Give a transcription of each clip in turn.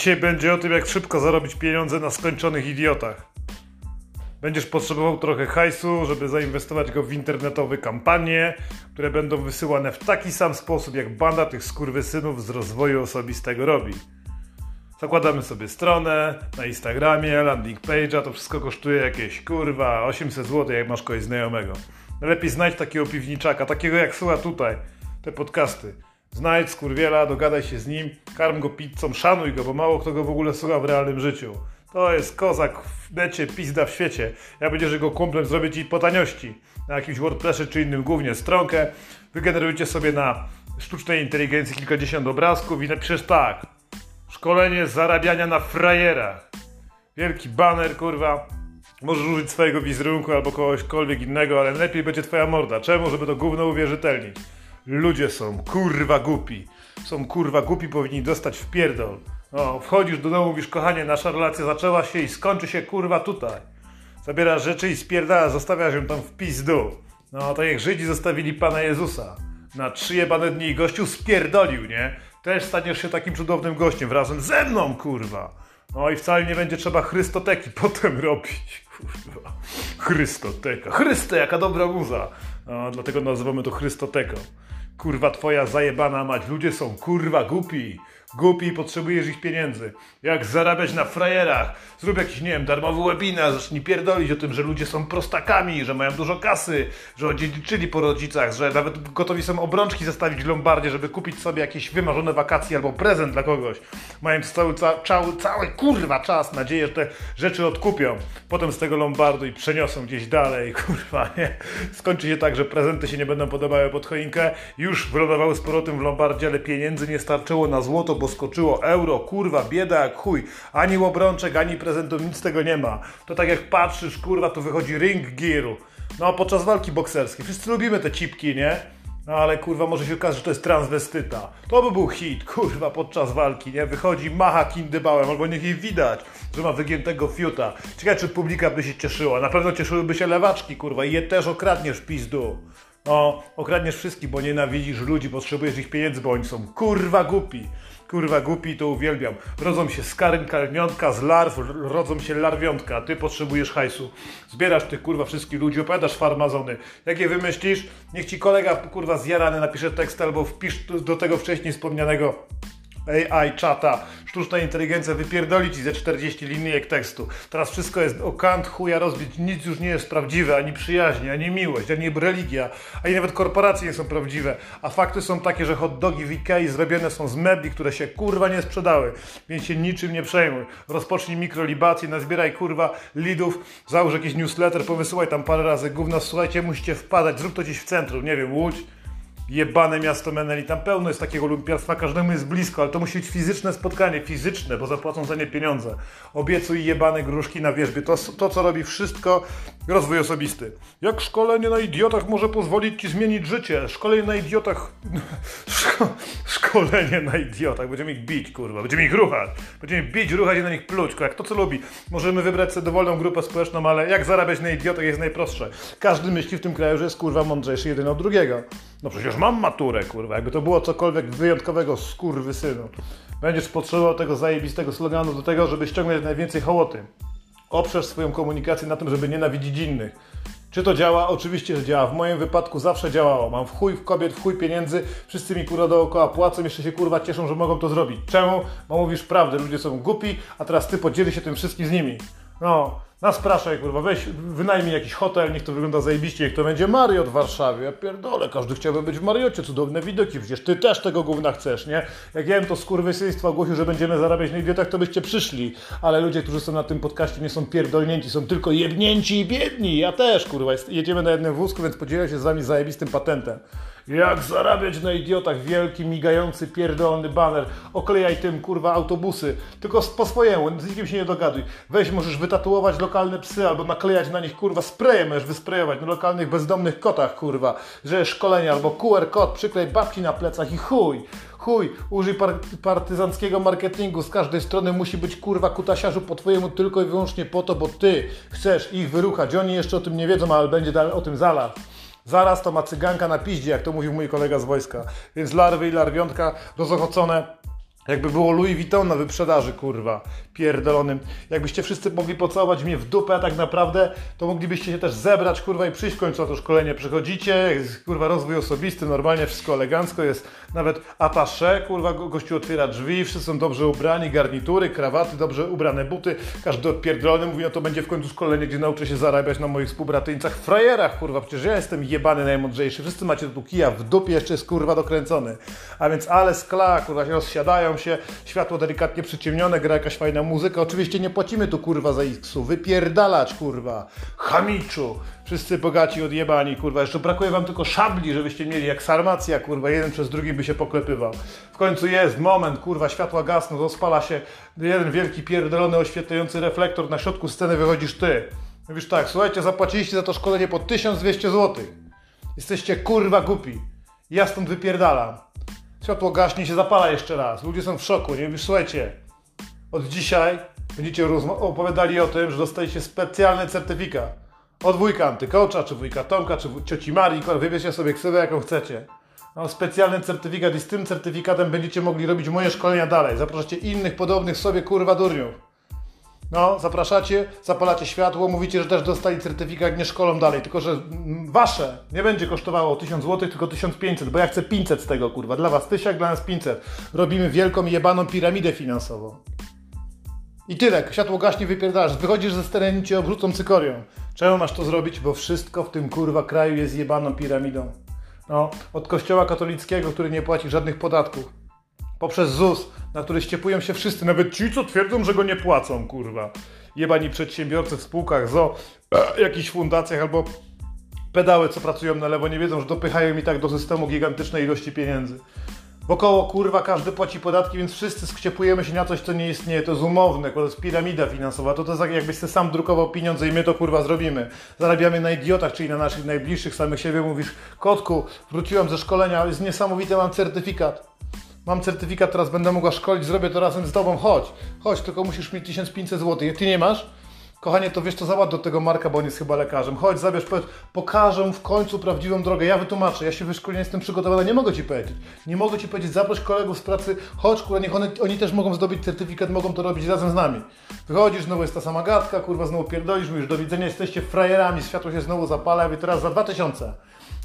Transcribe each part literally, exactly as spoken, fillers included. Dzisiaj będzie o tym, jak szybko zarobić pieniądze na skończonych idiotach. Będziesz potrzebował trochę hajsu, żeby zainwestować go w internetowe kampanie, które będą wysyłane w taki sam sposób, jak banda tych skurwysynów z rozwoju osobistego robi. Zakładamy sobie stronę na Instagramie, landing page'a, to wszystko kosztuje jakieś, kurwa, osiemset złotych, jak masz kogoś znajomego. Lepiej znajdź takiego piwniczaka, takiego jak słucha tutaj, te podcasty. Znajdź skurwiela, dogadaj się z nim, karm go pizzą, szanuj go, bo mało kto go w ogóle słucha w realnym życiu. To jest kozak w necie, pizda w świecie. Ja będziesz jego kumplem, zrobię ci po taniości. Na jakimś WordPressie czy innym głównie stronkę. Wygenerujcie sobie na sztucznej inteligencji kilkadziesiąt obrazków i napiszesz tak. Szkolenie zarabiania na frajerach. Wielki baner, kurwa. Możesz użyć swojego wizerunku albo kogośkolwiek innego, ale lepiej będzie twoja morda. Czemu? Żeby to gówno uwierzytelnić. Ludzie są kurwa głupi. Są kurwa głupi, powinni dostać w pierdol. No, wchodzisz do domu, mówisz, kochanie, nasza relacja zaczęła się i skończy się kurwa tutaj. Zabierasz rzeczy i spierdalasz, zostawiasz ją tam w pizdu. No, tak jak Żydzi zostawili Pana Jezusa. Na trzy jebane dni gościu spierdolił, nie? Też staniesz się takim cudownym gościem razem ze mną, kurwa. No i wcale nie będzie trzeba chrystoteki potem robić, kurwa. Chrystoteka. Chryste, jaka dobra muza. No, dlatego nazywamy to chrystoteką. Kurwa twoja zajebana mać. Ludzie są kurwa głupi. Głupi i potrzebujesz ich pieniędzy. Jak zarabiać na frajerach? Zrób jakiś, nie wiem, darmowy webinar. Zacznij pierdolić o tym, że ludzie są prostakami, że mają dużo kasy, że odziedziczyli po rodzicach, że nawet gotowi są obrączki zostawić w lombardzie, żeby kupić sobie jakieś wymarzone wakacje albo prezent dla kogoś. Mają cały, ca, cały, cały kurwa czas nadzieję, że te rzeczy odkupią. Potem z tego lombardu i przeniosą gdzieś dalej. Kurwa, nie? Skończy się tak, że prezenty się nie będą podobały pod choinkę. Już wylądowały z powrotem w lombardzie, ale pieniędzy nie starczyło na złoto, bo skoczyło euro, kurwa, bieda jak chuj. Ani łobrączek, ani prezentów, nic z tego nie ma. To tak jak patrzysz, kurwa, to wychodzi ring gearu. No, podczas walki bokserskiej. Wszyscy lubimy te cipki, nie? No, ale kurwa, może się okazać, że to jest transwestyta. To by był hit, kurwa, podczas walki, nie? Wychodzi, macha kindybałem, albo niech jej widać, że ma wygiętego fiuta. Ciekawe, czy publika by się cieszyła. Na pewno cieszyłyby się lewaczki, kurwa, i je też okradniesz, pizdu. No, okradniesz wszystkich, bo nienawidzisz ludzi, potrzebujesz ich pieniędzy, bo oni są kurwa głupi. Kurwa głupi, to uwielbiam. Rodzą się skarnionka z larw, rodzą się larwiątka. Ty potrzebujesz hajsu. Zbierasz tych kurwa wszystkich ludzi, opowiadasz farmazony. Jak je wymyślisz, niech ci kolega kurwa zjarany napisze tekst albo wpisz do tego wcześniej wspomnianego A I czata. Sztuczna inteligencja wypierdoli ci ze czterdziestu linijek tekstu. Teraz wszystko jest o kant, chuja rozbić. Nic już nie jest prawdziwe, ani przyjaźń, ani miłość, ani religia, ani nawet korporacje nie są prawdziwe. A fakty są takie, że hot dogi w Ikei zrobione są z mebli, które się kurwa nie sprzedały. Więc się niczym nie przejmuj. Rozpocznij mikrolibację, nazbieraj kurwa lidów, załóż jakiś newsletter, powysyłaj tam parę razy gówna. Słuchajcie, musicie wpadać, zrób to gdzieś w centrum, nie wiem, Łódź. Jebane miasto Meneli, tam pełno jest takiego lumpiarstwa, każdemu jest blisko, ale to musi być fizyczne spotkanie, fizyczne, bo zapłacą za nie pieniądze. Obiecuj jebane gruszki na wierzbie, to, to co robi wszystko rozwój osobisty. Jak szkolenie na idiotach może pozwolić ci zmienić życie? Szkolenie na idiotach... Szko... Szkolenie na idiotach, będziemy ich bić, kurwa, będziemy ich ruchać, będziemy bić, ruchać i na nich pluć, jak to co lubi. Możemy wybrać sobie dowolną grupę społeczną, ale jak zarabiać na idiotach jest najprostsze. Każdy myśli w tym kraju, że jest kurwa mądrzejszy jeden od drugiego. No przecież mam maturę, kurwa, jakby to było cokolwiek wyjątkowego, skurwysynu. Będziesz potrzebował tego zajebistego sloganu do tego, żeby ściągnąć najwięcej hołoty. Oprzesz swoją komunikację na tym, żeby nienawidzić innych. Czy to działa? Oczywiście, że działa. W moim wypadku zawsze działało. Mam w chuj w kobiet, w chuj pieniędzy, wszyscy mi kurwa dookoła płacą, jeszcze się kurwa cieszą, że mogą to zrobić. Czemu? Bo mówisz prawdę, ludzie są głupi, a teraz ty podzieli się tym wszystkim z nimi. No, nas praszaj, kurwa, weź, wynajmij jakiś hotel, niech to wygląda zajebiście, niech to będzie Mariot w Warszawie. Ja pierdolę, każdy chciałby być w Mariocie, cudowne widoki, przecież ty też tego gówna chcesz, nie? Jak ja bym to skurwysyństwo ogłosił, że będziemy zarabiać na idiotach, to byście przyszli, ale ludzie, którzy są na tym podcaście, nie są pierdolnięci, są tylko jebnięci i biedni, ja też, kurwa, jedziemy na jednym wózku, więc podzielę się z wami zajebistym patentem. Jak zarabiać na idiotach? Wielki, migający, pierdolny baner. Oklejaj tym, kurwa, autobusy. Tylko po swojemu, z nikim się nie dogaduj. Weź, możesz wytatuować lokalne psy albo naklejać na nich, kurwa, spreje możesz wysprejować na lokalnych bezdomnych kotach, kurwa. Że szkolenie albo Q R kod, przyklej babci na plecach i chuj. Chuj, użyj par- partyzanckiego marketingu, z każdej strony musi być kurwa kutasiarzu po twojemu tylko i wyłącznie po to, bo ty chcesz ich wyruchać. Oni jeszcze o tym nie wiedzą, ale będzie dalej o tym zaraz. Zaraz to ma cyganka na piździe, jak to mówił mój kolega z wojska. Więc larwy i larwiątka rozochocone Jakby było Louis Vuitton na wyprzedaży, kurwa, pierdolonym. Jakbyście wszyscy mogli pocałować mnie w dupę, a tak naprawdę to moglibyście się też zebrać, kurwa, i przyjść w końcu na to szkolenie. Przychodzicie, jest, kurwa, rozwój osobisty, normalnie wszystko elegancko, jest nawet attaché, kurwa, gościu otwiera drzwi, wszyscy są dobrze ubrani, garnitury, krawaty, dobrze ubrane buty, każdy odpierdolony mówi, no to będzie w końcu szkolenie, gdzie nauczę się zarabiać na moich współbratyńcach, frajerach, kurwa, przecież ja jestem jebany najmądrzejszy, wszyscy macie tu kija w dupie, jeszcze jest, kurwa, dokręcony. A więc ale skla, kurwa, się rozsiadają się, światło delikatnie przyciemnione, gra jakaś fajna muzyka, oczywiście nie płacimy tu, kurwa, za iksu, wypierdalać, kurwa, chamiczu, wszyscy bogaci odjebani, kurwa, jeszcze brakuje wam tylko szabli, żebyście mieli jak Sarmacja, kurwa, jeden przez drugi by się poklepywał. W końcu jest moment, kurwa, światła gasną, rozpala się jeden wielki pierdolony oświetlający reflektor, na środku sceny wychodzisz ty. Mówisz tak, słuchajcie, zapłaciliście za to szkolenie po tysiąc dwieście złotych, jesteście, kurwa, głupi, ja stąd wypierdalam. Światło gaśnie, się zapala jeszcze raz, ludzie są w szoku, nie? Mówisz, słuchajcie, od dzisiaj będziecie opowiadali o tym, że dostaliście specjalny certyfikat od wujka Antykołcza, czy wujka Tomka, czy cioci Marii, wybierzcie sobie ksywę, jaką chcecie. Mam specjalny certyfikat i z tym certyfikatem będziecie mogli robić moje szkolenia dalej. Zapraszacie innych podobnych sobie, kurwa, durniów. No, zapraszacie, zapalacie światło, mówicie, że też dostali certyfikat, nie szkolą dalej, tylko że wasze nie będzie kosztowało tysiąc złotych, tylko tysiąc pięćset, bo ja chcę pięćset z tego, kurwa. Dla was tysiak, dla nas pięćset. Robimy wielką jebaną piramidę finansową. I tyle, światło gaśnie, wypierdalasz, wychodzisz ze sceny, cię obrzucą cykorią. Czemu masz to zrobić? Bo wszystko w tym, kurwa, kraju jest jebaną piramidą. No, od kościoła katolickiego, który nie płaci żadnych podatków, poprzez ZUS, na który ściepują się wszyscy, nawet ci, co twierdzą, że go nie płacą, kurwa. Jebani przedsiębiorcy w spółkach, zo, e, jakichś fundacjach, albo pedały, co pracują na lewo, nie wiedzą, że dopychają i tak do systemu gigantycznej ilości pieniędzy. Wokoło, kurwa, każdy płaci podatki, więc wszyscy ściepujemy się na coś, co nie istnieje. To jest umowne, to jest piramida finansowa. To, to jest tak, jakbyś ty sam drukował pieniądze i my to, kurwa, zrobimy. Zarabiamy na idiotach, czyli na naszych najbliższych samych siebie. Mówisz, kotku, wróciłam ze szkolenia, jest niesamowite, mam certyfikat. Mam certyfikat, teraz będę mogła szkolić, zrobię to razem z tobą, chodź. Chodź, tylko musisz mieć tysiąc pięćset złotych. Jak ty nie masz? Kochanie, to wiesz co, załatw do tego Marka, bo on jest chyba lekarzem. Chodź, zabierz, powiedz, pokażę w końcu prawdziwą drogę. Ja wytłumaczę, ja się wyszkolę, jestem przygotowana, nie mogę ci powiedzieć. Nie mogę ci powiedzieć, zaproś kolegów z pracy, chodź, kurwa, niech one, oni też mogą zdobyć certyfikat, mogą to robić razem z nami. Wychodzisz, znowu jest ta sama gadka, kurwa, znowu pierdolisz, mówisz, do widzenia, jesteście frajerami, światło się znowu zapala, ja mówię, teraz za dwa tysiące.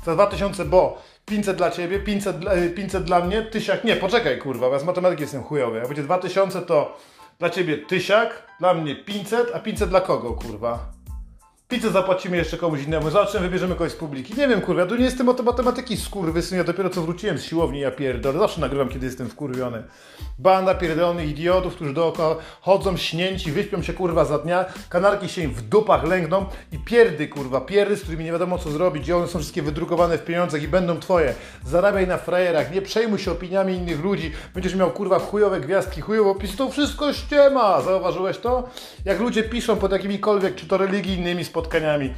Za dwa tysiące, bo pięćset dla ciebie, pięćset, pięćset dla mnie, tysiak, nie, poczekaj, kurwa, ja z matematyki jestem chujowy, jak będzie dwa tysiące, to... Dla ciebie tysiak, dla mnie pięćset, a pięćset dla kogo, kurwa? pięćset zapłacimy jeszcze komuś innemu, zobaczymy, wybierzemy kogoś z publiki. Nie wiem, kurwa, ja tu nie jestem od matematyki, skurwysyn, ja dopiero co wróciłem z siłowni, ja pierdolę, zawsze nagrywam, kiedy jestem wkurwiony. Banda pierdolonych idiotów, którzy dookoła chodzą śnięci, wyśpią się, kurwa, za dnia, kanarki się im w dupach lęgną i pierdy, kurwa, pierdy, z którymi nie wiadomo co zrobić, i one są wszystkie wydrukowane w pieniądzach i będą twoje. Zarabiaj na frajerach, nie przejmuj się opiniami innych ludzi, będziesz miał, kurwa, chujowe gwiazdki, chujowy opis, to wszystko ściema, zauważyłeś to? Jak ludzie piszą pod jakimikolwiek, czy to religijnymi spotkaniami,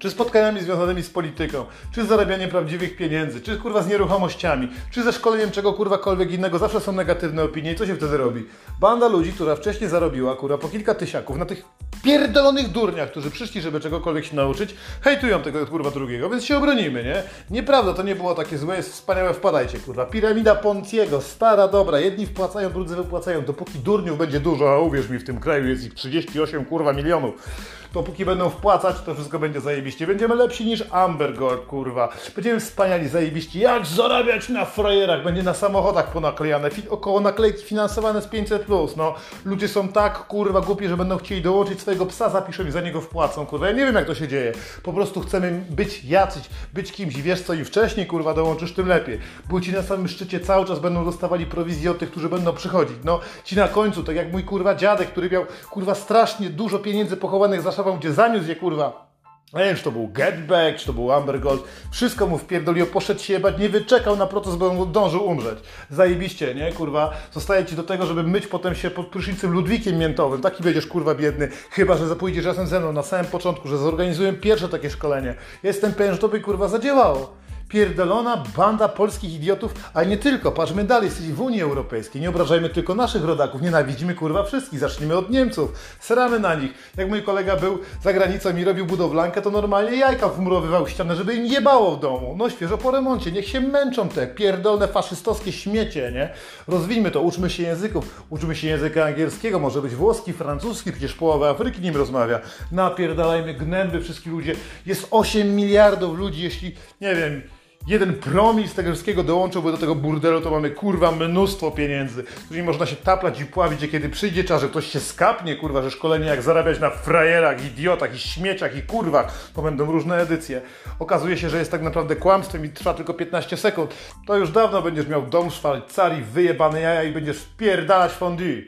czy spotkaniami związanymi z polityką, czy z zarabianiem prawdziwych pieniędzy, czy kurwa z nieruchomościami, czy ze szkoleniem czego kurwakolwiek innego, zawsze są negatywne opinie i co się wtedy robi? Banda ludzi, która wcześniej zarobiła, kurwa, po kilka tysiaków na tych pierdolonych durniach, którzy przyszli, żeby czegokolwiek się nauczyć, hejtują tego, kurwa, drugiego, więc się obronimy, nie? Nieprawda, to nie było takie złe, jest wspaniałe, wpadajcie, kurwa. Piramida Ponciego, stara, dobra, jedni wpłacają, drudzy wypłacają, dopóki durniów będzie dużo, a uwierz mi, w tym kraju jest ich trzydzieści osiem, kurwa, milionów, dopóki będą wpłacać, to wszystko będzie zajebiście. Będziemy lepsi niż Amber Gold, kurwa. Będziemy wspaniali, zajebiści. Jak zarabiać na frajerach? Będzie na samochodach ponaklejane. Fi około naklejki finansowane z pięćset plus. No, ludzie są tak, kurwa, głupi, że będą chcieli dołączyć swojego psa, zapiszą i za niego wpłacą, kurwa. Ja nie wiem, jak to się dzieje. Po prostu chcemy być jacyś, być kimś. Wiesz co, i wcześniej, kurwa, dołączysz, tym lepiej. Bo ci na samym szczycie cały czas będą dostawali prowizje od tych, którzy będą przychodzić. No, ci na końcu, tak jak mój, kurwa, dziadek, który miał, kurwa, strasznie dużo pieniędzy pochowanych za gdzie zaniósł je, kurwa, nie wiem, czy to był Getback, czy to był Amber Gold, wszystko mu wpierdolił, poszedł się jebać, nie wyczekał na proces, bo dążył umrzeć. Zajebiście, nie, kurwa, zostaje ci do tego, żeby myć potem się pod prysznicem Ludwikiem Miętowym, taki będziesz, kurwa, biedny, chyba że zapójdziesz razem ze mną na samym początku, że zorganizuję pierwsze takie szkolenie. Jestem pewien, że to by, kurwa, zadziałało. pierdolona banda polskich idiotów, ale nie tylko, patrzmy dalej, jesteśmy w Unii Europejskiej, nie obrażajmy tylko naszych rodaków, nienawidzimy kurwa wszystkich, zacznijmy od Niemców, sramy na nich. Jak mój kolega był za granicą i robił budowlankę, to normalnie jajka wmurowywał w ścianę, żeby im jebało w domu. No świeżo po remoncie, niech się męczą te pierdolne faszystowskie śmiecie, nie? Rozwijmy to, uczmy się języków, uczmy się języka angielskiego, może być włoski, francuski, przecież połowa Afryki nim rozmawia. Napierdalajmy gnęby wszystkich ludzi, jest osiem miliardów ludzi, jeśli, nie wiem, jeden promil z tego wszystkiego dołączyłby do tego burdelu, to mamy kurwa mnóstwo pieniędzy, z którymi można się taplać i pławić, a kiedy przyjdzie czas, że ktoś się skapnie, kurwa, że szkolenie jak zarabiać na frajerach, idiotach i śmieciach i kurwach, to będą różne edycje. Okazuje się, że jest tak naprawdę kłamstwem i trwa tylko piętnaście sekund. To już dawno będziesz miał dom w Szwajcarii, wyjebane jaja i będziesz wpierdalać fondue.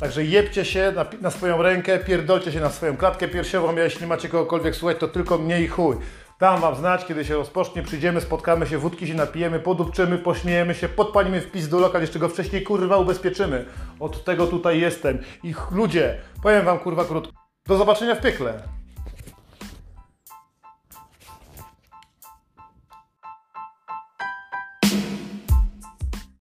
Także jebcie się na, na swoją rękę, pierdolcie się na swoją klatkę piersiową, a jeśli macie kogokolwiek słuchać, to tylko mnie i chuj. Dam wam znać, kiedy się rozpocznie, przyjdziemy, spotkamy się, wódki się napijemy, podupczymy, pośmiejemy się, podpalimy w pizdu lokal, jeszcze go wcześniej kurwa ubezpieczymy. Od tego tutaj jestem. I ludzie, powiem wam kurwa krótko, do zobaczenia w piekle.